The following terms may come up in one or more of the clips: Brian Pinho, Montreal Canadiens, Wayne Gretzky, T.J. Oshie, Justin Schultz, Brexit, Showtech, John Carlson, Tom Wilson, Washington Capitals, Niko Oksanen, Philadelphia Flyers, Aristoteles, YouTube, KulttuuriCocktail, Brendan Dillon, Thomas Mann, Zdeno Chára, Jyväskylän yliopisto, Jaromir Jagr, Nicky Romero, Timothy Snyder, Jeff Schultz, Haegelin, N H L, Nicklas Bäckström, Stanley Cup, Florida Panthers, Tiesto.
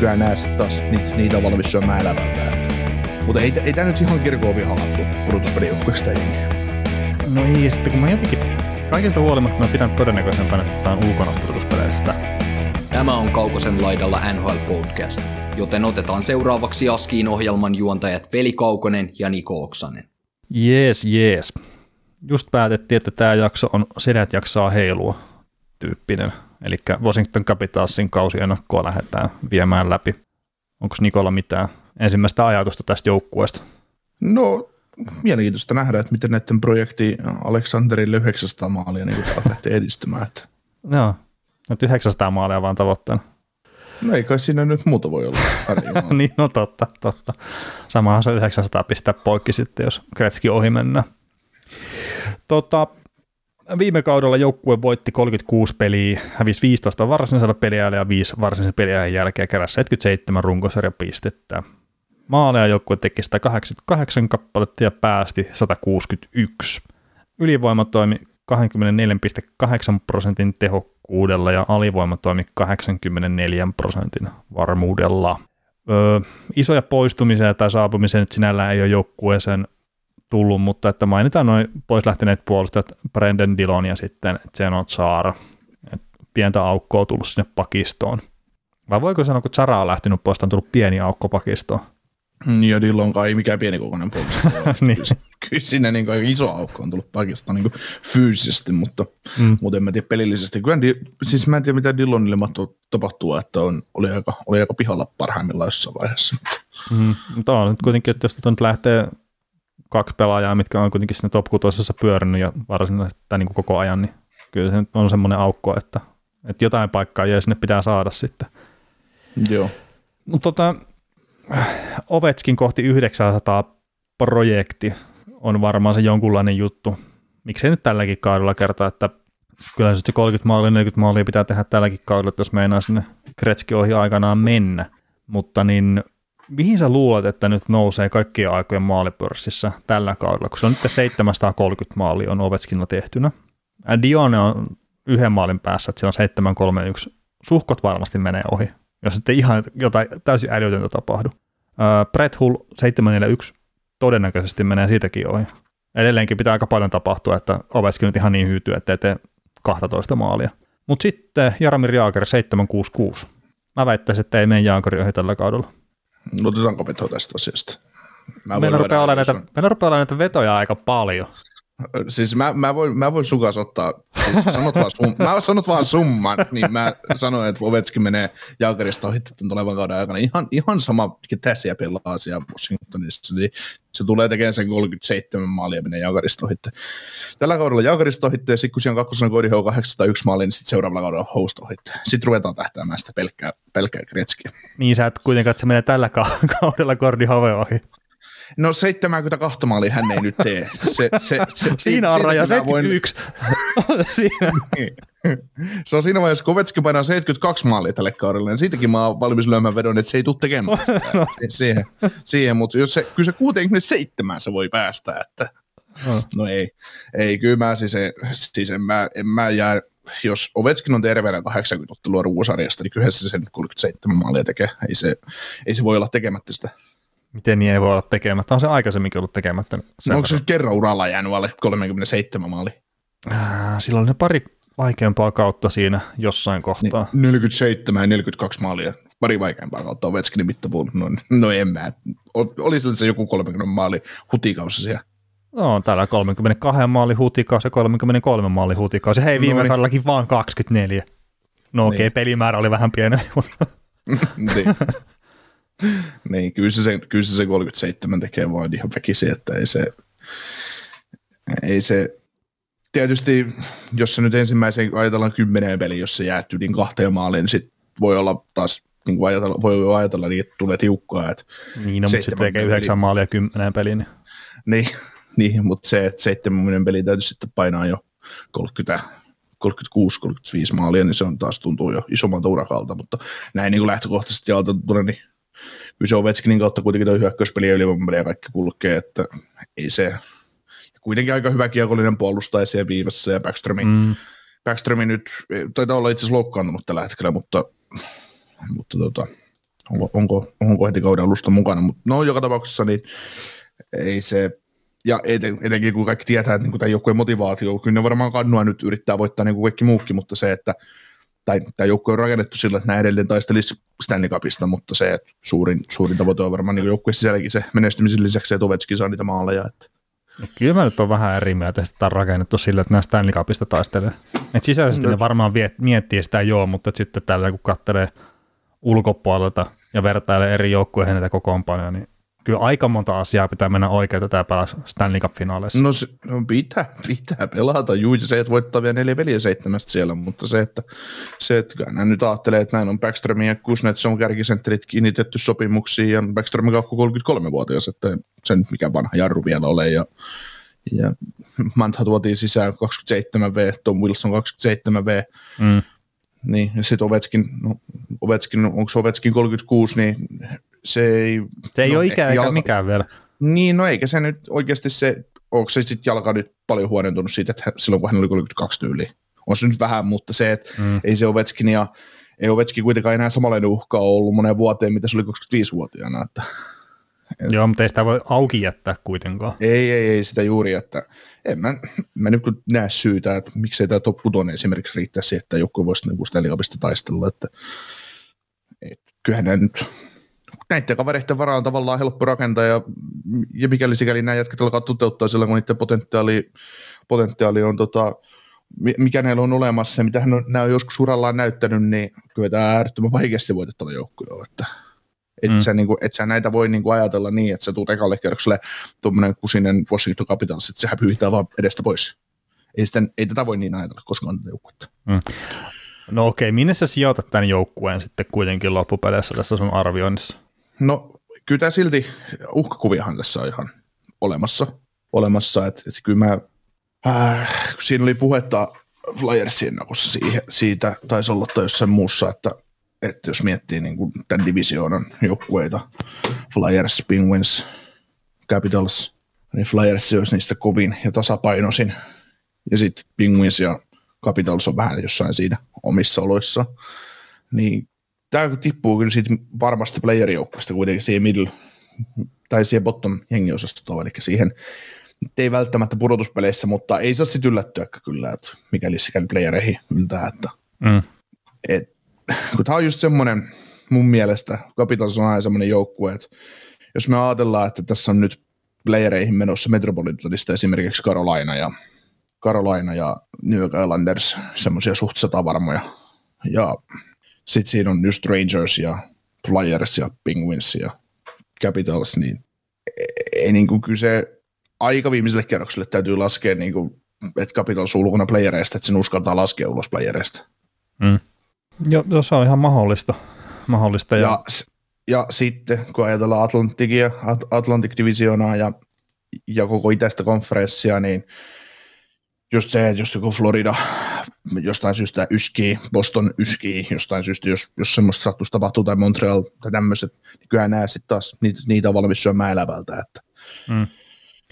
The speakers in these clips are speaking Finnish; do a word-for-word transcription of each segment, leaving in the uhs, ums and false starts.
Kyllä nää sit taas niitä, niitä on valmis syömään elävältä. Mutta ei, ei tää nyt ihan kirkoon vihalattu pudotuspelijoukkueeksi tää jengiä. No ei, ja sitten kun mä jotenkin kaikesta huolimatta mä pidän todennäköisempänä, että tää on ulkona pudotuspeleistä. Tämä on Kaukosen laidalla N H L-podcast, joten otetaan seuraavaksi Askiin ohjelman juontajat Peli Kaukonen ja Niko Oksanen. Jees, jees. Just päätettiin, että tää jakso on Sedät jaksaa heilua -tyyppinen. Eli Washington Capitalsin kausiennakkoa lähdetään viemään läpi. Onko Nikolla mitään ensimmäistä ajatusta tästä joukkueesta? No, mielenkiintoista nähdä, että miten näiden projekti Aleksanderille yhdeksänsataa maalia niin lähtee edistymään. Joo, nyt yhdeksänsataa maalia vaan tavoitteena. No ei kai siinä nyt muuta voi olla. Niin, no totta, totta. Samahan se yhdeksänsataa pistää poikki sitten, jos Gretzky ohi mennään. Tota... Viime kaudella joukkue voitti kolmekymmentäkuusi peliä, hävisi viisitoista varsinaisella peliajalla ja viisi varsinaisen peliajan jälkeen keräsi seitsemänkymmentäseitsemän runkosarjapistettä. Maaleja joukkue teki sata kahdeksankymmentäkahdeksan kappaletta ja päästi sata kuusikymmentäyksi. Ylivoima toimi kaksikymmentäneljä pilkku kahdeksan prosentin tehokkuudella ja alivoima toimi kahdeksankymmentäneljä prosentin varmuudella. Öö, isoja poistumisia tai saapumisia nyt sinällään ei ole joukkueeseen tullut, mutta että mainitaan noin pois lähteneet puolustajat Brendan Dillon ja sitten Zdeno Chára. Pientä aukkoa on tullut sinne pakistoon. Vai voiko sanoa, kun Chára on lähtenyt pois, on tullut pieni aukko pakistoon? Ja Dillon kai ei mikään pienikokoinen puolustaja. Niin. Kyllä siinä niin kuin iso aukko on tullut pakistoon niin kuin fyysisesti, mutta mm. muuten mä tiedä pelillisesti. Kyllä, siis mä en tiedä, mitä Dillonille tapahtuu, että on, oli, aika, oli aika pihalla parhaimmillaan jossain vaiheessa. Mm. Tämä on nyt kuitenkin, että jos nyt lähtee kaksi pelaajaa, mitkä on kuitenkin siinä top-kutoisessa pyörinyt ja varsinaisesti niin kuin koko ajan, niin kyllä se nyt on semmoinen aukko, että, että jotain paikkaa jää sinne pitää saada sitten. Joo. No, tota, Ovechkin kohti yhdeksänsataa-projekti on varmaan se jonkunlainen juttu. Miksei nyt tälläkin kaudella kertaa, että kyllä se kolmekymmentä maalia, neljäkymmentä maalia pitää tehdä tälläkin kaudella, jos meinaa sinne Gretzky ohi aikanaan mennä, mutta niin mihin sä luulet, että nyt nousee kaikkien aikojen maalipörssissä tällä kaudella, kun se on nyt seitsemänsataakolmekymmentä maalia on Ovechkinilla tehtynä. Dione on yhden maalin päässä, että siellä on seitsemän kolme yksi. Suhkot varmasti menee ohi, jos sitten ihan jotain täysin älytöntä tapahdu. Brett Hull seitsemän neljä yksi todennäköisesti menee siitäkin ohi. Edelleenkin pitää aika paljon tapahtua, että Ovechkin nyt ihan niin hyytyy, ettei tee kaksitoista maalia. Mutta sitten Jaromir Jagr seitsemän kuusi kuusi. Mä väittäisin, että ei mene Jagr ohi tällä kaudella. Otetaanko vetoa tästä asiasta? Meillä rupeaa olemaan näitä vetoja aika paljon. Siis mä, mä voin, mä voin sukas ottaa, siis sanot, vaan sum, mä sanot vaan summan, niin mä sanoin, että Ovechkin menee Jaggerista ohi tulevan kauden aikana. Ihan, ihan sama, mikä tässä pelaa siellä Washingtonissa, niin se tulee tekemään sen kolmekymmentäseitsemän maalia ja menee Jaggerista ohi. Tällä kaudella Jaggerista ohi, ja sitten kun siellä on kakkosena Gordie Howe kahdeksansataayksi maalia, niin sitten seuraavalla kaudella on Howe ohi. Sitten ruvetaan tähtäämään sitä pelkkää, pelkkää Gretzkyä. Niin sä et kuitenkaan, että se menee tällä kaudella Gordie Howe ohi. No seitsemänkymmentäkaksi maalia hän ei nyt tee. Se, se, se, siinä on raja seitsemänkymmentäyksi. Voin... siinä. Se on siinä vaiheessa, kun Ovechkin painaa seitsemänkymmentäkaksi maalia tälle kaudelle, niin siitäkin mä oon valmis lyömään vedon, että se ei tule tekemään sitä. No. Siihen, siihen, mutta jos se, kyllä se kuusikymmentäseitsemän se voi päästä. Että... No. no ei, ei kyllä mä siis, en, siis en, mä, en mä jää, jos Ovechkin on terveenä kahdeksankymmentä ottelua ruusarjasta, niin kyllä se sen kolmekymmentäseitsemän maalia tekee. Ei se, ei se voi olla tekemättä sitä. Miten niin ei voi olla tekemättä? On se aikaisemminkin ollut tekemättä. No, onko se nyt kerran uralla jäänyt alle kolmekymmentäseitsemän maali? Silloin oli ne pari vaikeampaa kautta siinä jossain kohtaa. Niin, neljäkymmentäseitsemän ja neljäkymmentäkaksi maalia. Pari vaikeampaa kautta on Ovechkinin mittapuun. No, no en mä. Oli se joku kolmekymmentä maali hutikaussa siellä. No täällä kolmekymmentäkaksi maali hutikaussa ja kolmekymmentäkolme maali hutikaussa. Hei, viime no, kaudellakin vaan kaksikymmentäneljä. No okei, okay, pelimäärä oli vähän pienempi. Niin. Niin, kyllä se sen, kyllä se sen kolmekymmentäseitsemän tekee vaan ihan väkisin, että ei se, ei se, tietysti jos se nyt ensimmäisen ajatellaan kymmeneen peliin, jos se jäätyy niin kahteen maaliin, niin sitten voi olla taas niin ajatella, voi ajatella niin, että tulee tiukkaa. Että niin, no, mutta sitten tekee yhdeksän maalia kymmenen peliin. Niin, niin, mutta se, että seitsemän peliä täytyisi sitten painaa jo kolmekymmentä, kolmekymmentäkuusi kolmekymmentäviisi maalia, niin se on taas tuntuu jo isommalta urakalta, mutta näin niin kuin lähtökohtaisesti aloitettuna, niin kyllä se Ovechkinin kautta kuitenkin tuo hyökkäyspeli ja ylivoimapeli ja kaikki kulkee, että ei se. Ja kuitenkin aika hyvä kiekollinen puolustaja siellä viivassa ja Bäckströmi, mm. Bäckströmi nyt taitaa olla itse asiassa loukkaantunut tällä hetkellä, mutta, mutta tota, onko, onko, onko heti kauden alusta mukana, mutta no joka tapauksessa niin ei se. Ja eten, etenkin kun kaikki tietää, että niin tämä joukkueen motivaatio, kyllä ne varmaan kannua nyt yrittää voittaa niin kuin kaikki muukin, mutta se, että tämä joukkue on rakennettu sillä, että nämä edelleen taistelisi Stanley Cupista, mutta se, että suurin, suurin tavoite on varmaan niin joukkueen sisälläkin se menestymisen lisäksi, että Ovechkin saa niitä maaleja. Että. No, kyllä mä nyt on vähän eri mieltä, että tämä on rakennettu sillä, että nämä Stanley Cupista taistelee. Et sisäisesti no. ne varmaan viet, miettii sitä joo, mutta sitten tällä kun katselee ulkopuolelta ja vertailee eri joukkueen näitä kokoonpanoja, niin kyllä aika monta asiaa pitää mennä oikein tätä pelata Stanley Cup-finaaleissa. No, se, no pitää, pitää pelata. Juu, ja se, että voittaa vielä neljä peliä seitsemästä siellä, mutta se, että, se, että nyt ajattelee, että näin on Bäckström ja Kuznetsov kärkisentterit kiinnitetty sopimuksiin, ja Bäckström kaksikymmentäkolmevuotias, että se nyt mikä vanha jarru vielä ole, ja, ja Mantha tuotiin sisään kaksikymmentäseitsemän vuotias, Tom Wilson kaksikymmentäseitsemän vuotias, mm. niin, ja sitten Ovechkin, no, Ovechkin, onko Ovechkin kolmekymmentäkuusi, niin se ei, se ei no, ole ikä eikä mikään vielä. Niin, no eikä se nyt oikeasti se, onko se sitten jalka nyt paljon huonentunut siitä, että silloin kun hän oli kolmekymmentäkaksi tyyliä. On se nyt vähän, mutta se, että mm. ei se Ovechkin ja ei Ovechkin kuitenkaan enää samanlainen uhka ollut moneen vuoteen, mitä se oli kaksikymmentäviisivuotiaana. Että, et. Joo, mutta ei sitä voi auki jättää kuitenkaan. Ei, ei, ei sitä juuri jättää. En mä, mä nyt näe syytä, että miksei tämä top kutonen esimerkiksi riittää siihen, että joku voisi niin sitä liopista taistella. Että, et, kyllähän nämä nyt. Näiden kavereiden varaan tavallaan helppo rakentaa, ja, ja mikäli sikäli nämä jätkät alkaa toteuttaa sillä, kun niiden potentiaali, potentiaali on, tota, mikä näillä on olemassa, ja mitä hän on, nämä on joskus urallaan näyttänyt, niin kyllä tämä äärettömän vaikeasti voitettava joukkoja on. Et mm. sä, niin kuin, et sä näitä voi niin kuin ajatella niin, että sä tuut ekalle kerrokselle tuommoinen kusinen Washington Capitals, että sehän pyyhitään vaan edestä pois. Ei, sitä, ei tätä voi niin ajatella koskaan tätä joukkuetta. Mm. No okei, minne sä sijoitat tämän joukkueen sitten kuitenkin loppupeleissä tässä sun arvioinnissa? No kyllä tämä silti, uhkakuviahan tässä on ihan olemassa, olemassa että et kyllä mä, äh, siinä oli puhetta Flyersin ennakossa siitä, taisi olla tai jossain muussa, että, että jos miettii niin kuin tämän divisioonan joukkueita, Flyers, Penguins, Capitals, niin Flyers olisi niistä kovin ja tasapainoisin, ja sitten Penguins ja Capitals on vähän jossain siinä omissa oloissa, niin tämä tippuu kyllä siitä varmasta playerijoukkueesta kuitenkin siihen middle, tai siihen bottom jengiosastoon, eli siihen ei välttämättä pudotuspeleissä, mutta ei saa sitten yllättyäkään kyllä, että mikäli sikäli playereihin yltää. Että, mm. et, kun tämä on just semmoinen, mun mielestä Capitals on aina semmoinen joukkue, että jos me ajatellaan, että tässä on nyt playereihin menossa Metropolitanista esimerkiksi Carolina ja, Carolina ja New York Islanders, semmoisia suht satavarmoja, ja sitten siinä on just Rangers ja Flyers ja Penguins ja Capitals, niin ei niinku kyse aika viimeiselle kierrokselle täytyy laskea, niinku, että Capitals on ulkona playereista, että sen uskaltaa laskea ulos playereista. Mm. Joo, jo, se on ihan mahdollista. mahdollista ja... Ja, ja sitten, kun ajatellaan Atlantikia, Atlantic Divisionaa ja, ja koko itäistä konferenssia, niin just se, että jos joku Florida jostain syystä yskii, Boston yskii jostain syystä, jos, jos semmoista sattuisi tapahtuu, tai Montreal tai tämmöiset, niin kyllähän nämä sitten taas, niitä, niitä on valmis syömään elävältä. Mm.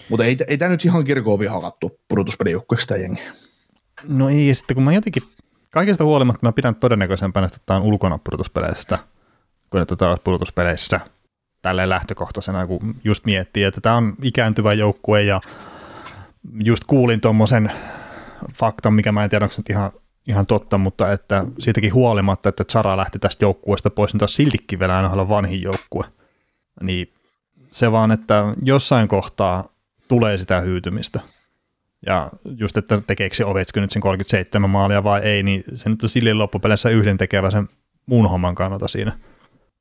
Mutta ei, ei tämä nyt ihan kirkoon vihalattu pudotuspelijoukkueeksi sitä jengiä. No ei, ja sitten kun mä jotenkin, kaikesta huolimatta mä pidän todennäköisempänä, että tämä on ulkona pudotuspeleissä, kun ne tota on pudotuspeleissä tälleen lähtökohtaisena, kun just miettii, että tämä on ikääntyvä joukkue, ja just kuulin tuommoisen faktan, mikä mä en tiedä, onko nyt ihan, ihan totta, mutta että siitäkin huolimatta, että Chára lähti tästä joukkueesta pois, niin taas siltikin vielä aina olla vanhin joukkue. Niin se vaan, että jossain kohtaa tulee sitä hyytymistä. Ja just, että tekeekö se Ovechkin nyt sen kolmekymmentäseitsemän maalia vai ei, niin se nyt on silleen loppupeleissä yhden tekevä sen muun homman kannalta siinä.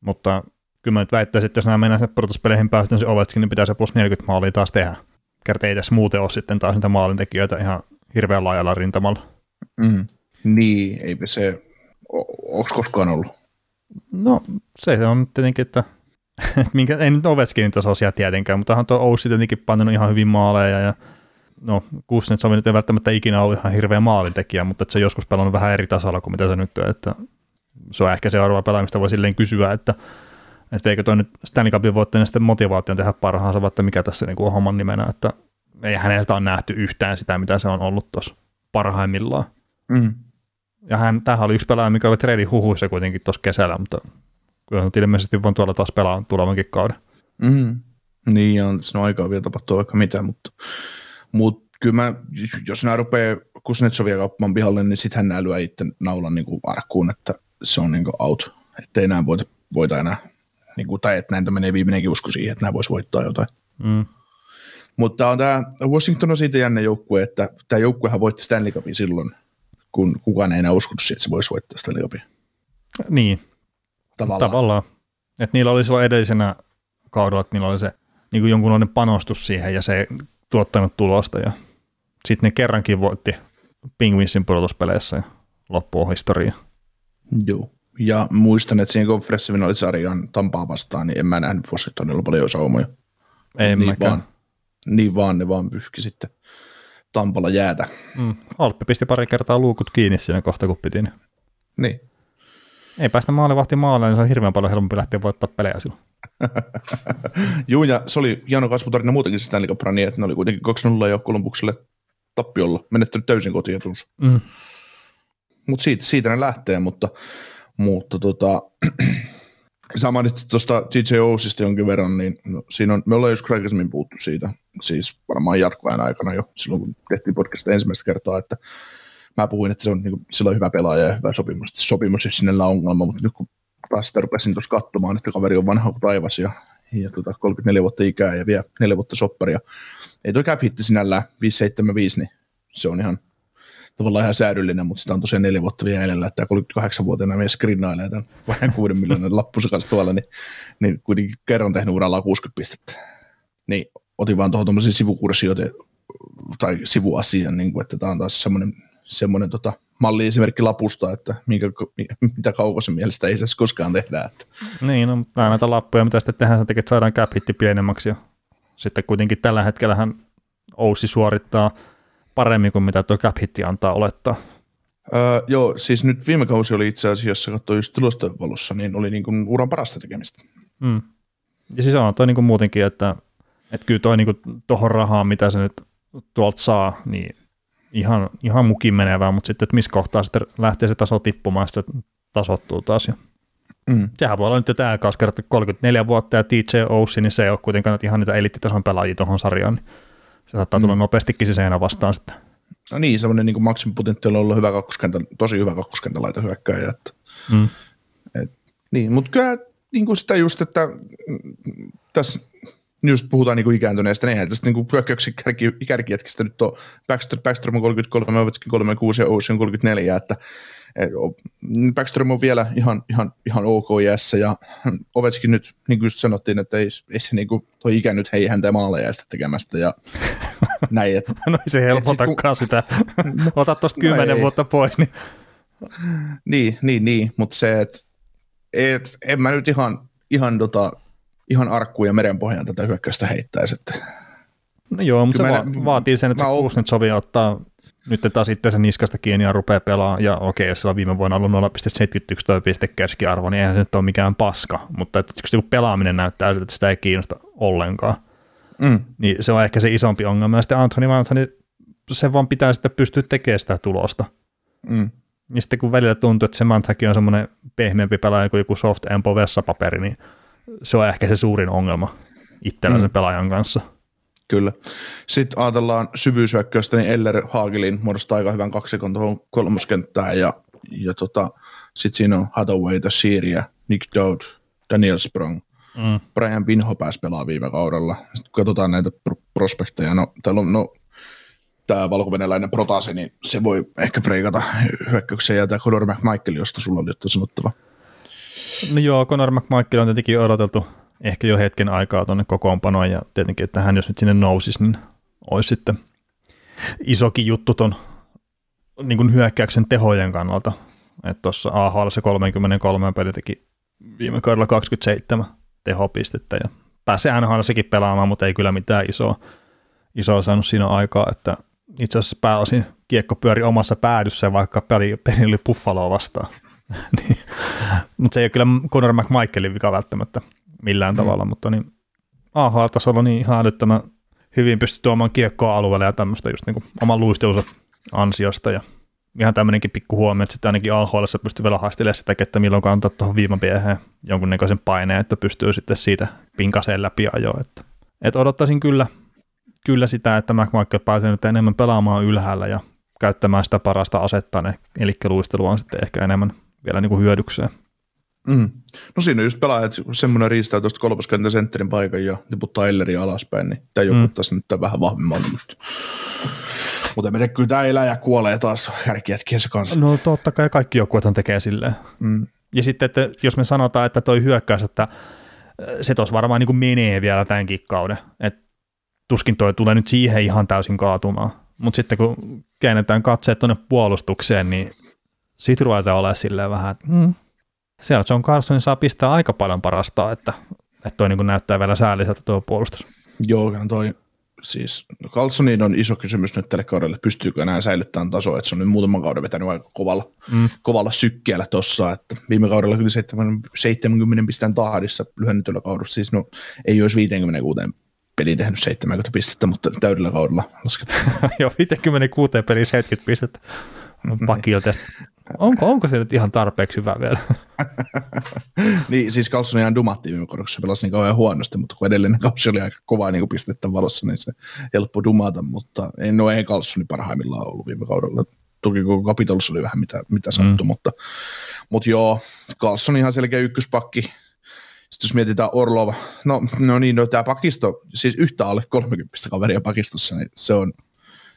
Mutta kyllä mä nyt väittäisin, että jos nämä mennään sinne pudotuspeleihin päästä, niin se Ovechkin niin pitää se plus neljäkymmentä maalia taas tehdä. Kerta ei tässä muuten ole sitten taas niitä maalintekijöitä ihan hirveän laajalla rintamalla. Mm. Niin, eipä se, onko koskaan ollut? No se on tietenkin, että minkä, ei nyt Ovechkinin tasoisia tietenkään, mutta on tuo Oshie tietenkin pannut ihan hyvin maaleja ja no Kuznetsov nyt ei välttämättä ikinä ollut ihan hirveä maalintekijä, mutta että se on joskus pelannut vähän eri tasolla kuin mitä se nyt on, että se on ehkä se arvoa pelaamista voi silleen kysyä, että että eikö toi nyt Stanley Cupin voittajana sitten motivaation tehdä parhaansa, vaikka mikä tässä niinku on homman nimenä, että ei häneltä ole nähty yhtään sitä, mitä se on ollut tuossa parhaimmillaan. Mm. Ja hän, tämähän oli yksi pelaaja, mikä oli treidin huhuissa kuitenkin tuossa kesällä, mutta kyllä nyt ilmeisesti voin tuolla taas pelaa tulevankin kauden. Mm. Niin, ja sen aikaa vielä tapahtuu aika mitä, mutta, mutta kyllä mä, jos nämä rupeaa Kuznetsovia kauppamaan pihalle, niin sitten hän lyö itse naulan niin kuin arkkuun, että se on niin kuin out, ettei enää voita, voita enää. Niin kuin, tai että näin menee viimeinenkin usko siihen, että nämä voisi voittaa jotain. Mm. Mutta on tämä, Washington on siitä jännä joukkue, että tämä joukkuehan voitti Stanley Cupin silloin, kun kukaan ei enää uskonut siihen, että se voisi voittaa Stanley Cupin. Niin, tavallaan. Tavallaan. Että niillä oli silloin edellisenä kaudella, että niillä oli se niin kuin jonkunlainen panostus siihen ja se ei tuottanut tulosta. Ja sitten ne kerrankin voitti Penguinsin pudotuspeleissä ja loppuu historia. Joo. Ja muistan, että siinä konferenssivinaalisarjan Tampaa vastaan, niin en mä nähnyt Washingtonilla paljon saumoja. Ei niin mäkään. Vaan, niin vaan, ne vaan pyyhki sitten Tampalla jäätä. Mm. Alppi pisti pari kertaa luukut kiinni siinä kohta, kun piti. Niin. Ei päästä maalivahti maalle, niin se on hirveän paljon helpompi lähteä voittaa pelejä silloin. Juu, ja se oli hieno kasvutarina muutenkin sitä Stanley Cupia, niin että ne oli kuitenkin kaksi nolla jo Kolumbukselle tappiolla. Menettänyt täysin kotietunsa. Mm. Mutta siitä, siitä ne lähtee, mutta... Mutta tota, sä mainitsit tuosta T J. Oshiesta jonkin verran, niin no, siinä on, me ollaan just aikaisemmin puhuttu siitä, siis varmaan Jarkkojen aikana jo, silloin kun tehtiin podcasta ensimmäistä kertaa, että mä puhuin, että se on niin silloin hyvä pelaaja ja hyvä sopimus, sopimus ei sinällä ongelma, mutta nyt kun taas sitä rupesin tuossa katsomaan, että kaveri on vanha kuin taivas ja, ja tota, kolmekymmentäneljä vuotta ikää ja vielä neljä vuotta sopparia, ei toi cap hitti sinällään viisi pilkku seitsemänkymmentäviisi, niin se on ihan... Tavallaan ihan säädyllinen, mutta sitä on tosiaan neljä vuotta vielä edellä, että kolmekymmentäkahdeksanvuotiaana meidän skrinnailee tämän vähän kuuden miljoonan lappunsa kanssa tuolla, niin, niin kuitenkin kerran tehnyt uralla kuusikymmentä pistettä. Niin otin vaan tuohon tuommoisen sivukursioiden tai sivuasian, niin kuin, että tämä on taas semmoinen, semmoinen tota, malliesimerkki lapusta, että minkä, mitä Kaukosen mielestä ei saisi koskaan tehdä. Että. Niin, no, nämä näitä lappuja, mitä sitten tehdään, että saadaan cap-hitti pienemmäksi. Ja sitten kuitenkin tällä hetkellähän Oshie suorittaa paremmin kuin mitä tuo cap-hitti antaa olettaa. Öö, joo, siis nyt viime kausi oli itse asiassa, katsoin just tilastojen valossa, niin oli niin kuin uran parasta tekemistä. Mm. Ja siis on toi niin kuin muutenkin, että, että kyllä toi niin kuin tohon rahaan, mitä se nyt tuolta saa, niin ihan, ihan mukin menevää, mutta sitten, että missä kohtaa sitten lähtee se taso tippumaan, sitten se tasoittuu taas jo. Mm. Sehän voi olla nyt jo tämä kausi kerrottu kolmekymmentäneljä vuotta, ja T J. Oshie, niin se ei ole kuitenkaan ihan niitä eliittitason pelaajia tuohon sarjaan, niin se saattaa tulla mm. nopeastikin sisään vastaan sitten. No niin, semmoinen niin maksimipotentiaali on ollut hyvä kakkoskenttä, tosi hyvä kakkoskenttä laita hyökkääjä. Mm. Niin, mutta kyllä niin kuin sitä just, että tässä just puhutaan niin kuin ikääntyneestä, niin eihän tästä niin kärkijätkistä nyt on Bäckström on kolmekymmentäkolme, Ovechkin kolmekymmentäkuusi ja Oshie on kolmekymmentäneljä, että Bäckström on vielä ihan, ihan, ihan ok jässä ja Ovechkin nyt, niin kuin just sanottiin, että ei, ei se niin kuin, toi ikä nyt hei häntä maaleja sitä tekemästä ja näin. Että, no ei se helpotakaan sitä. Ota tuosta kymmenen no vuotta pois. Niin, niin, niin, niin. Mutta se, että et, en mä nyt ihan, ihan, tota, ihan arkkuun ja merenpohjaan tätä hyökkäystä heittäisi. Että. No joo, mutta Kyllä se mä, va- vaatii sen, että se kuusi nyt sovii ottaa... Nyt taas sitten se niskasta kiinni ja rupeaa pelaamaan, ja okei, jos siellä viime vuonna on ollut nolla pilkku seitsemänkymmentäyksi toi pistekeskiarvo, niin eihän se nyt ole mikään paska, mutta että pelaaminen näyttää siltä, että sitä ei kiinnosta ollenkaan. Mm. Niin se on ehkä se isompi ongelma, ja sitten Anthony Mantha, niin se vaan pitää sitten pystyä tekemään sitä tulosta. Mm. Ja sitten kun välillä tuntuu, että se Manthakin on semmoinen pehmeämpi pelaaja kuin joku soft empo vessapaperi, niin se on ehkä se suurin ongelma itsellä mm. sen pelaajan kanssa. Kyllä. Sitten ajatellaan syvyyshyökkäystä, niin Eller Haegelin muodostaa aika hyvän kaksikon tuohon kolmoskenttään, ja, ja tota, sitten siinä on Hathaway, Siiria, Nick Dowd, Daniel Sprong. Mm. Brian Pinho pääsi pelaamaan viime kaudella. Sitten katsotaan näitä prospekteja. No, täällä on no, tämä valkovenäläinen Protase, niin se voi ehkä breikata hyökkäykseen, ja tämä Connor McMichael, josta sulla oli jotain sanottava. No joo, Connor McMichael on tietenkin odoteltu ehkä jo hetken aikaa tuonne kokoonpanoon, ja tietenkin, että hän jos nyt sinne nousisi, niin olisi sitten isokin juttu tuon niin hyökkäyksen tehojen kannalta. Tuossa A H L se kolmekymmentäkolme peli teki viime kaudella kaksikymmentäseitsemän tehopistettä ja pääsee N H L sekin pelaamaan, mutta ei kyllä mitään isoa, isoa saanut siinä aikaa, että itse asiassa pääosin kiekko pyöri omassa päädyssä, vaikka peli, peli oli Buffaloa vastaan. Niin. Mutta se ei ole kyllä Connor McMichaelin vika välttämättä millään tavalla, mutta niin A H L-tasolla niin ihan älyttömän hyvin pystyi tuomaan kiekkoa alueelle ja tämmöistä just niin oman luistelunsa ansiosta ja ihan tämmöinenkin pikku huomio, että sitten ainakin A H L:ssä pystyy vielä haistelemaan sitä, että milloin antaa tuohon viimapieheen jonkunnäköisen paineen, että pystyy sitten siitä pinkaseen läpi ajoon. Että, että odottaisin kyllä, kyllä sitä, että McMichael pääsee nyt enemmän pelaamaan ylhäällä ja käyttämään sitä parasta asettaan, eli luistelua on sitten ehkä enemmän vielä niin kuin hyödykseen. Mm. No siinä on just pelaajat, semmoinen riistää tuosta kolmoskentän sentterin paikan ja tiputtaa Elleria alaspäin, niin tämä joku mm. tässä nyt vähän vahvemman. Mutta, mutta miten kyllä tämä elää ja kuolee taas järkijätkiensä kanssa. No totta kai kaikki joukkuethan tekee silleen. Mm. Ja sitten, että jos me sanotaan, että toi hyökkäys, että se tuossa varmaan niin kuin menee vielä tämänkin kauden. Et tuskin toi tulee nyt siihen ihan täysin kaatumaan. Mutta sitten kun käännetään katseet tuonne puolustukseen, niin siitä ruvetaan olemaan silleen vähän, että... Mm. Siellä John Carlson saa pistää aika paljon parasta, että, että toi niin näyttää vielä säälliseltä tuo puolustus. Joo, toi siis Carlsonin on iso kysymys nyt tälle kaudelle, pystyykö enää säilyttämään tasoa, että se on nyt muutaman kauden vetänyt aika kovalla, mm. kovalla sykkeellä tossa, että viime kaudella kyllä seitsemänkymmentä pisteen tahdissa lyhennetyllä kaudella, siis no ei olisi viisikymmentäkuusi peliin tehnyt seitsemänkymmentä pistettä, mutta täydellä kaudella lasketaan. Joo, viisikymmentäkuusi peliin seitsemänkymmentä pistettä. Pakilta. Onko, onko se nyt ihan tarpeeksi hyvä vielä? Niin, siis Carlson ihan dumatti viime korjauksessa, pelasi niin kauhean huonosti, mutta kun edellinen kausi oli aika kovaa niin pistettä valossa, niin se helppo dumata, mutta en ole Carlsonin parhaimmillaan ollut viime kaudella. Toki koko Capitals oli vähän mitä, mitä sattu, mm. mutta, mutta joo, Carlson ihan selkeä ykköspakki. Sitten jos mietitään Orlova, no, no niin, no, tämä pakisto, siis yhtä alle kolmekymmentä kaveria pakistossa, niin se on,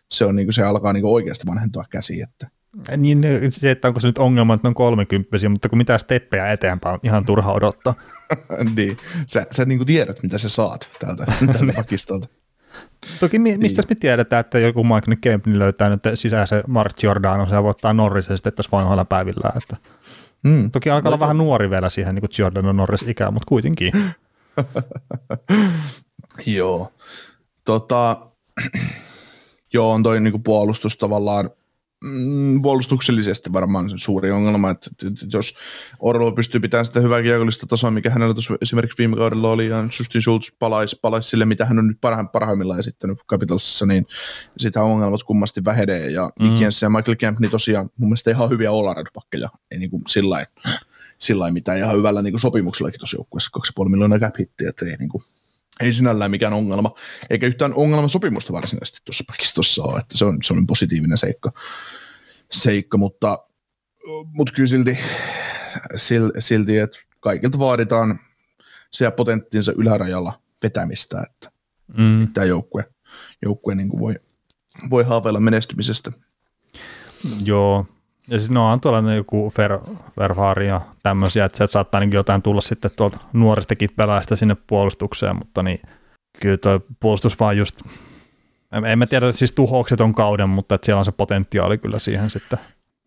se, on, niin kuin, se alkaa niin kuin oikeasti vanhentua käsiin, että niin, se, että onko se nyt ongelma, että ne on kolmekymppisiä, mutta kun mitään steppejä eteenpäin on ihan turha odottaa. Niin, sä, sä niin kuin tiedät, mitä sä saat tältä, tältä pakistolta. Toki mi- mistä niin. Me tiedetään, että joku Michael Kemp löytää nyt sisäisen Mark Giordanosen ja voittaa Norrisen sitten tässä vanhoilla päivillä. Että. Mm. Toki alkaa no, olla to... vähän nuori vielä siihen niin kuin Giordano Norris ikään, mutta kuitenkin. Joo. Tota, joo, on toi niin kuin puolustus tavallaan. Puolustuksellisesti varmaan suuri ongelma, että jos Orlo pystyy pitämään sitä hyvää kiekollista tasoa, mikä hänellä tuossa esimerkiksi viime kaudella oli, ja Justin Schultz palaisi palais sille, mitä hän on nyt parhaimmillaan esittänyt Capitalsissa, niin sitä ongelmat kummasti vähenee, ja mm. Nick Jensen ja Michael Kemp, niin tosiaan mun mielestä ihan hyviä all-around-pakkeja, ei niin kuin sillä lailla mitään, ihan hyvällä niin kuin sopimuksellakin tuossa joukkueessa, kaksi pilkku viisi miljoonaa cap-hittiä, että ei niin kuin ei sinällään mikään ongelma, eikä yhtään ongelman sopimusta varsinaisesti tuossa pakistossa ole, että se on, se on positiivinen seikka, seikka mutta, mutta kyllä silti, silti, että kaikilta vaaditaan siellä potenttiinsa ylärajalla vetämistä, että mm. tämä joukkue, joukkue niin kuin voi, voi haaveilla menestymisestä. Joo, ja siis no on tuolla joku Ferrari ja tämmöisiä, että sieltä saattaa niin jotain tulla sitten tuolta nuoristakin pelaajista sinne puolustukseen, mutta niin kyllä tuo puolustus vaan just, en mä tiedä, siis tuhoukset on kauden, mutta että siellä on se potentiaali kyllä siihen sitten,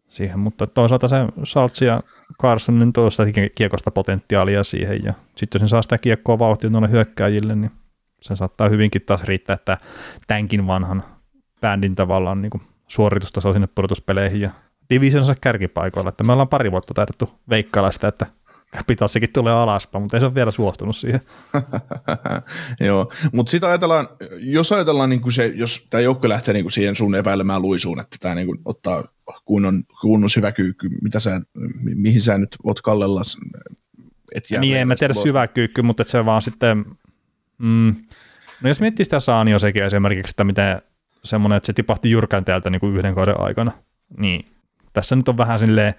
siihen, mutta toisaalta se Saltsi ja Carson, niin tuosta kiekosta potentiaalia siihen, ja sitten jos ne saa sitä kiekkoa vauhtia noille hyökkääjille, niin se saattaa hyvinkin taas riittää, että tämänkin vanhan bändin tavallaan niin suoritustaso sinne pudotuspeleihin ja divisionsa kärkipaikoilla, että me ollaan pari vuotta taidettu veikkailla sitä, että Capitalsikin tulee alaspäin, mutta ei se ole vielä suostunut siihen. Joo, mutta sitä ajatellaan, jos ajatellaan, niin kuin se, jos tämä joukko lähtee niin kuin siihen sun epäilemään luisuun, että tämä niin kuin ottaa kunnon, kunnon syväkyykky, mitä sä, mihin sä nyt oot kallella? Niin, en mä tiedä syväkyykky, mutta se vaan sitten, mm, no jos miettii sitä Saaniosekin esimerkiksi, että miten semmoinen, että se tipahti jyrkänteeltä niin kuin yhden kauden aikana, niin tässä nyt on vähän silleen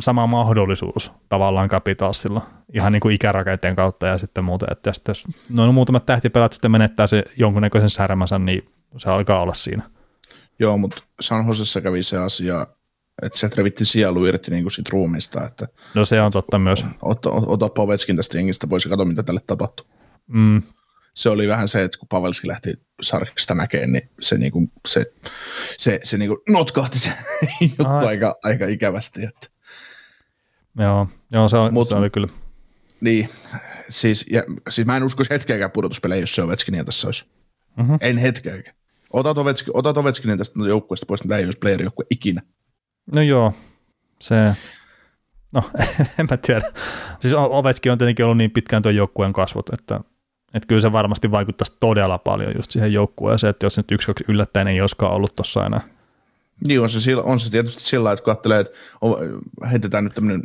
sama mahdollisuus tavallaan Capitalsilla, ihan niin kuin ikärakenteen kautta ja sitten muuten, että sitten jos noin muutamat tähtipelät sitten menettää se jonkunnäköisen särmänsä, niin se alkaa olla siinä. Joo, mutta San Josessa kävi se asia, että sieltä revittiin sielu irti niin kuin siitä ruumiista. Että no se on totta myös. Ota, ota Ovechkin tästä jengistä pois ja katso, mitä tälle tapahtuu. Mm. Se oli vähän se, että kun Pavelski lähti Sarkista mäkeen, niin se, niinku, se, se, se niinku notkahti se juttu aika, aika ikävästi. Että. Joo, joo se, on, mut, se oli kyllä Niin, siis, ja, siis mä en uskoisi hetkeäkään pudotuspelejä, jos se Ovechkinia tässä olisi. Mm-hmm. En hetkeäkään. Otat, Ovechkin, otat Ovechkinin tästä joukkueesta pois, niin tämä ei olisi playerijoukkue ikinä. No joo, se... No, en mä tiedä. Siis Ovechkin on tietenkin ollut niin pitkään tuon joukkueen kasvot, että, että kyllä se varmasti vaikuttaisi todella paljon just siihen joukkueeseen, että jos nyt yksi kaksi yllättäen ei olisikaan ollut tuossa enää. Niin on se, on se tietysti sillä lailla, että kun ajattelee, että heitetään nyt tämmöinen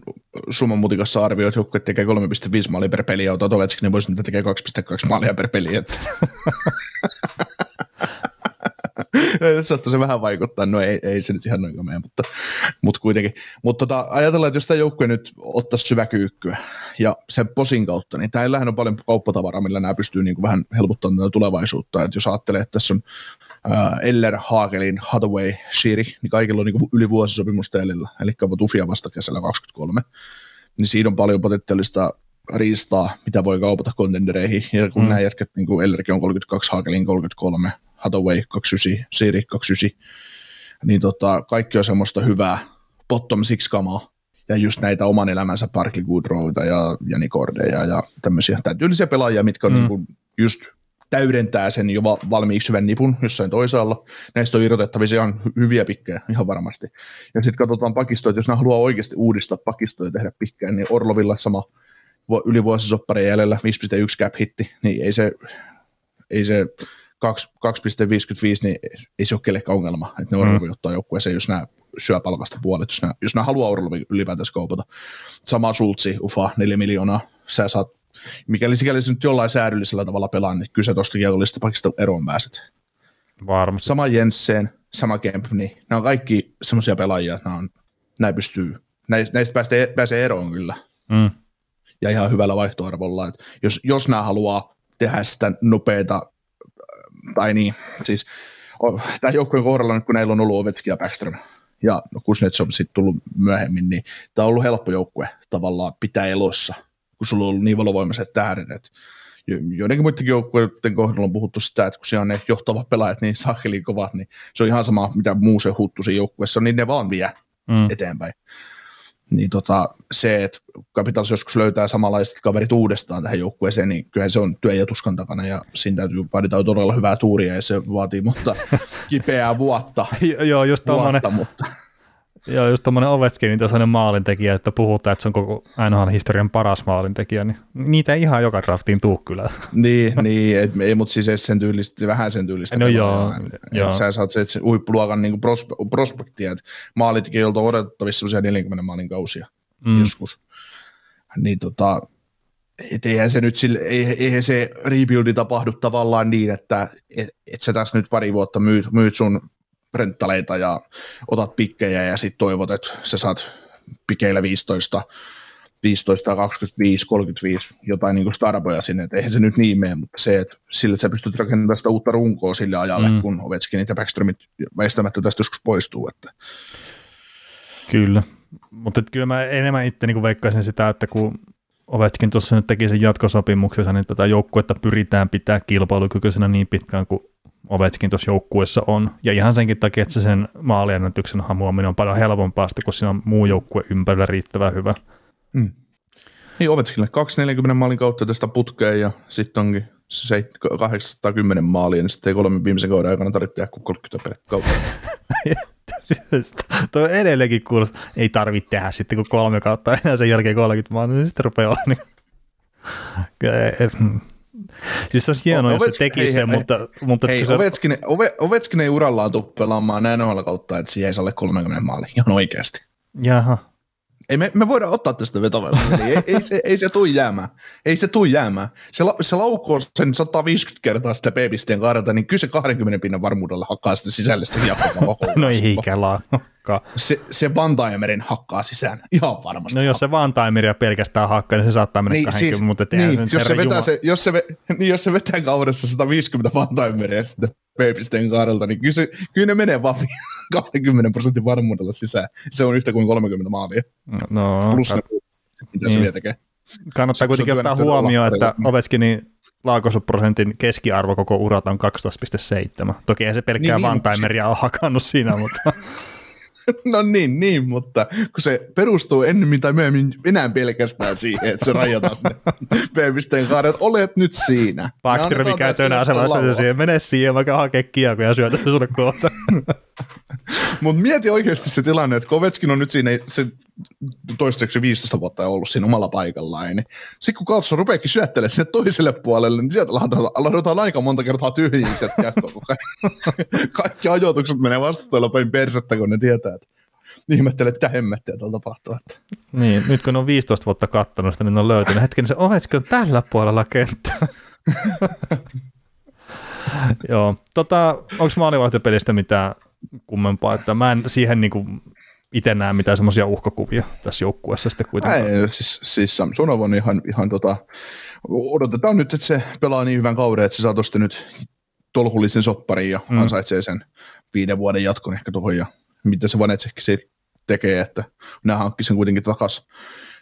summan mutikassa arvio, että joukkueet tekee kolme pilkku viisi maalia per peli ja otat Ovechkin, niin voisi niitä tekee kaksi pilkku kaksi maalia per peli. Että... Saattaa se vähän vaikuttaa, no ei, ei se nyt ihan noinkaan mene, mutta, mutta kuitenkin. Mutta tota, ajatellaan, että jos tämä joukkue nyt ottaisi syväkyykkyä ja sen posin kautta, niin täällähän on paljon kauppatavaraa, millä nämä pystyy niin kuin vähän helpottamaan tätä tulevaisuutta. Et jos ajattelee, että tässä on ää, Eller, Haegelin, Hathaway, Shiri, niin kaikilla on niin kuin yli vuosisopimusta jäljellä, eli Tufia vasta kesällä kaksikymmentäkolme, niin siinä on paljon potentiaalista riistaa, mitä voi kaupata kontendereihin. Ja kun mm. nämä jätkät, niin kuin Ellerkin on kolmekymmentäkaksi, Haegelin kolmekymmentäkolme, Hathaway kaksikymmentäyhdeksän, Siiri kaksikymmentäyhdeksän, niin tota, kaikki on semmoista hyvää bottom six kamaa ja just näitä oman elämänsä Barkley Goodrowta ja Jani Kordeja ja tämmöisiä tämän tyylisiä pelaajia, mitkä on mm. niinku just täydentää sen jo valmiiksi hyvän nipun jossain toisaalla. Näistä on irrotettavissa ihan hyviä pikkejä, ihan varmasti. Ja sitten katsotaan pakistoa, että jos nämä haluaa oikeasti uudistaa pakistoa ja tehdä pikkejä, niin Orlovilla sama yli vuosisopparien jäljellä viisi pilkku yksi cap hitti, niin ei se... Ei se kaksi pilkku viisikymmentäviisi, niin ei se ole kellekään ongelma, että ne Orlovi mm. ottaa joukkueeseen, jos nämä syö palkasta puolet, jos nämä, jos nämä haluaa Orlovi ylipäätänsä kaupata. Sama Schultzi, ufa, neljä miljoonaa, sä saat, mikäli sikäli se nyt jollain säädyllisellä tavalla pelaa, niin kyllä sä tuosta kiekollisesta pakista eroon pääset. Varmasti. Sama Jensen, sama Kemp, niin nämä on kaikki semmoisia pelaajia, nämä, on, nämä pystyy, näistä pääsee, pääsee eroon kyllä. Mm. Ja ihan hyvällä vaihtoarvolla, että jos, jos nämä haluaa tehdä sitä nopeata, tai niin, siis tämä joukkueen kohdalla nyt kun näillä on ollut Ovechkin ja Bäckström ja Kuznetsov sitten tullut myöhemmin, niin tämä on ollut helppo joukkue tavallaan pitää elossa, kun sulla on ollut niin valovoimaiset tähdet, että joidenkin muidenkin joukkueiden kohdalla on puhuttu sitä, että kun siellä on ne johtavat pelaajat niin sakkeliin kovat, niin se on ihan sama mitä muu se huttu siinä joukkueessa on, niin ne vaan vie mm. eteenpäin. Niin tota, se, että Capitals joskus löytää samanlaiset kaverit uudestaan tähän joukkueeseen, niin kyllähän se on työn ja tuskan takana, ja siinä täytyy vaaditaan todella hyvää tuuria, ja se vaatii mutta kipeää vuotta. Joo, just tuommoinen Ovechkinin tasoinen maalintekijä, että puhutaan, että se on koko N H L-historian paras maalintekijä, niin niitä ei ihan joka draftiin tuu kyllä. Niin, niin ei, mutta siis sen tyylistä, vähän sen tyylistä. No joo, joo. Sä saat se, se huippuluokan niin pros- prospektia, että maalintekijöiltä on odotettavissa sellaisia neljänkymmenen maalin kausia mm. joskus. Niin tota, et eihän se nyt sille, eihän se rebuildi tapahdu tavallaan niin, että et, et sä tässä nyt pari vuotta myyt, myyt sun renttaleita ja otat pikkejä ja sitten toivot, että sä saat pikeillä viisitoista, viisitoista, kaksikymmentäviisi, kolmekymmentäviisi, jotain niin kuin starboja sinne, että eihän se nyt niin mene, mutta se, että sillä että sä pystyt rakentamaan sitä uutta runkoa sille ajalle, mm. kun Ovechkinit ja Bäckströmit väistämättä tästä joskus poistuu. Että. Kyllä, mutta kyllä mä enemmän itse niin veikkaisin sitä, että kun Ovechkin tuossa nyt teki sen jatkosopimuksensa, niin tätä joukkuetta pyritään pitää kilpailukykyisenä niin pitkään kuin Ovechkin tuossa joukkueessa on, ja ihan senkin takia, että sen maaliennätyksen hamuaminen on paljon helpompaa, kun siinä on muu joukkue ympärillä riittävän hyvä. Mm. Niin Ovechkinille kaksisataaneljäkymmentä maalin kautta tästä putkeen, ja sitten onkin kahdeksansataakymmenen maalia, niin sitten ei kolmen viimeisen kauden aikana tarvitse tehdä kuin kolmekymmentä kautta. Tuo edelleenkin kuulostaa, ei tarvitse tehdä sitten kun kolme kautta, enää sen jälkeen kolmekymmentä maalia, niin sitten rupeaa olla niin... Siis se olisi hienoa, Ovechkin, jos se tekisi sen, mutta... mutta hei, se... Ovechkin, Ove, Ovechkin ei urallaan tule pelaamaan N H L kautta, että se jäisi alle kolmekymmentä maaliin, ihan oikeasti. Jaha. Ei, me, me voidaan ottaa tästä vetovelmaa, ei, ei se, ei se tule jäämään. Ei se tule jäämään. Se, la, se laukoo sen sataviisikymmentä kertaa sitä B-pisteen kaarta, niin kyllä se kaksikymmentä pinnan varmuudella hakkaa sitä sisälle sitä hiakoa. No ei hiikälaa. Se, se Vantaimerin hakkaa sisään, ihan varmasti. No jos se Vantaimeria pelkästään hakkaa, niin se saattaa mennä niin, kaksikymmentä, siis, mutta tehdään niin, sen jos se, vetää se, jos, se ve, niin jos se vetää kaudessa sataviisikymmentä Vantaimeria sitten B-pisteen kaarelta, niin kyllä, se, kyllä ne menee vaan kaksikymmentä prosentin varmuudella sisään. Se on yhtä kuin kolmekymmentä maalia. No, plus kat... ne, mitä niin. Se vielä tekee. Kannattaa se, kuitenkin ottaa huomioon, että Ovechkinin laakosuprosentin keskiarvo koko urata on kaksitoista pilkku seitsemän. Toki ei se pelkkää niin, Vantaimeria niin, ole hakannut siinä, mutta... No niin, niin, mutta kun se perustuu ennemmin tai myöhemmin enää pelkästään siihen, että se rajataan sinne B-pisteen kaaren, että olet nyt siinä. Bäckström käy tönä asemassa, että siihen mene siihen, vaikka hakee kiekoja ja syötä sulle kohta. Mutta mieti oikeasti se tilanne, että Ovechkin on nyt siinä, se toistaiseksi viisitoista vuotta ollut siinä omalla paikallaan, niin sitten kun Carlson rupeekin syöttelemään sinne toiselle puolelle, niin sieltä lahdotaan aika monta kertaa tyhjiin sieltä jatkoon, kun kaikki ajoitukset menee vastustajalle päin persettä, kun ne tietää, että ihmettelee, mitä hemmettiä tuolla tapahtuu. Niin, nyt kun on viisitoista vuotta kattonut sitä, niin on löytynyt hetken, niin se Ovechkin on tällä puolella kenttää. Joo, tota, onko maalivahtipelistä mitään kummempaa, että mä en siihen niinku itse näe mitään semmoisia uhkakuvia tässä joukkueessa sitten kuitenkaan. Ei, siis, siis Samsonov on ihan, ihan tota, odotetaan nyt, että se pelaa niin hyvän kauden, että se saa tosta nyt tolkullisen soppariin ja mm. ansaitsee sen viiden vuoden jatkon ehkä tuohon ja mitä se Vanetsekki tekee, että nämä hankki sen kuitenkin takas,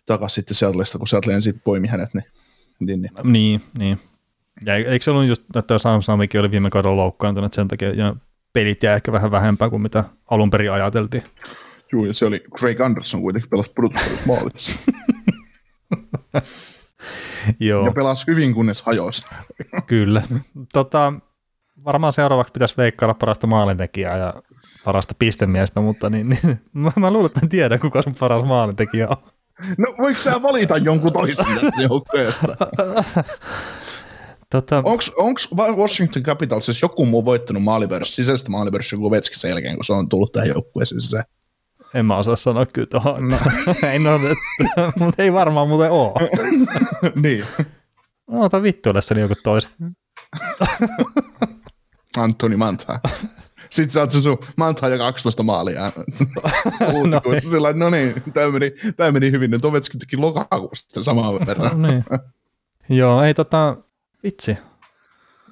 takas sitten Seattleista, kun Seattle ensin poimi hänet. Niin, niin. niin, niin. Ja eikö se ollut just, että Samsonovikin oli viime kaudella loukkaantunut sen takia ja pelit jää ehkä vähän vähempää kuin mitä alun perin ajateltiin. Joo, ja se oli Craig Anderson kuitenkin pelasi brutaalissa maalissa. Joo. Ja pelasi hyvin, kunnes hajosi. Kyllä. Tota, varmaan seuraavaksi pitäisi veikkailla parasta maalintekijää ja parasta pistemiestä, mutta niin, niin, mä, mä luulen, että mä tiedän, kuka sun paras maalintekijä on. No voiko sä valita jonkun toisen tästä joukkueesta? Tota... Onko Washington Capitalsissa joku muu voittanut maalipörssi, sisäistä maalipörssi joku Ovechkin sen jälkeen, kun se on tullut tähän joukkueeseen sisään? En mä osaa sanoa kyllä tuohon. No. ei, no, mutta ei varmaan muuten oo. niin. No, ota vittuillessani joku toisen. Anthony Mantha. Sitten sä oot se sun Mantha ja kaksitoista maalia uutikuissa. No, no niin, tämä meni, tämä meni hyvin. Nyt Ovechkin teki lokakuusta samaan verran. No, niin. Joo, ei tota... Vitsi.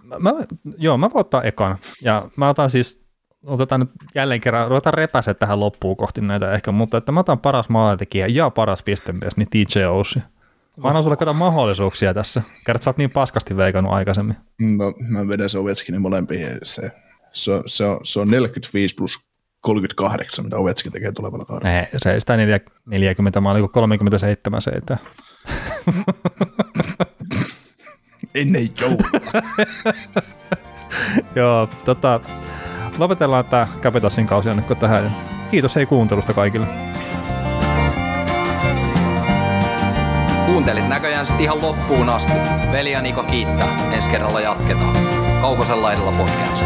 Mä, mä, joo, mä voin ottaa ekan. Ja mä otan siis, otetaan nyt jälleen kerran, ruvetaan repäsemään tähän loppuun kohti näitä ehkä, mutta että mä otan paras maalintekijä ja paras pistemies, niin T J. Oshie. Mä annan sulle kato mahdollisuuksia tässä. Kerrot, sä oot niin paskasti veikannut aikaisemmin. No, mä vedän se Ovechkinin molempiin. Se, se, se, on, se on neljäkymmentäviisi plus kolmekymmentäkahdeksan, mitä Ovechkin tekee tulevalla kaudella. Ei, se ei sitä neljäkymmentä, mä olin kolmekymmentäseitsemän seitään. Ennen joulua. Joo, tota, lopetellaan tää Capitalsin kausi nyt tähän. Kiitos hei kuuntelusta kaikille. Kuuntelit näköjään sit ihan loppuun asti. Veli ja Niko kiittää. Ensi kerralla jatketaan. Kaukosella edellä podcast.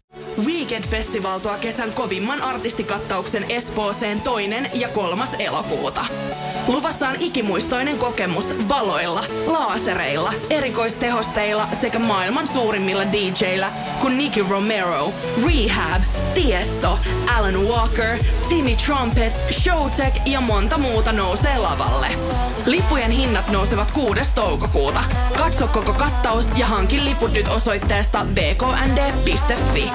Weekend-festival tuo kesän kovimman artistikattauksen Espooseen toinen ja kolmas elokuuta. Luvassa on ikimuistoinen kokemus valoilla, laasereilla, erikoistehosteilla sekä maailman suurimmilla D J:illä, kun Nicky Romero, Rehab, Tiesto, Alan Walker, Timmy Trumpet, Showtech ja monta muuta nousee lavalle. Lippujen hinnat nousevat kuudes toukokuuta. Katso koko kattaus ja hankin liput nyt osoitteesta b k n d piste fi.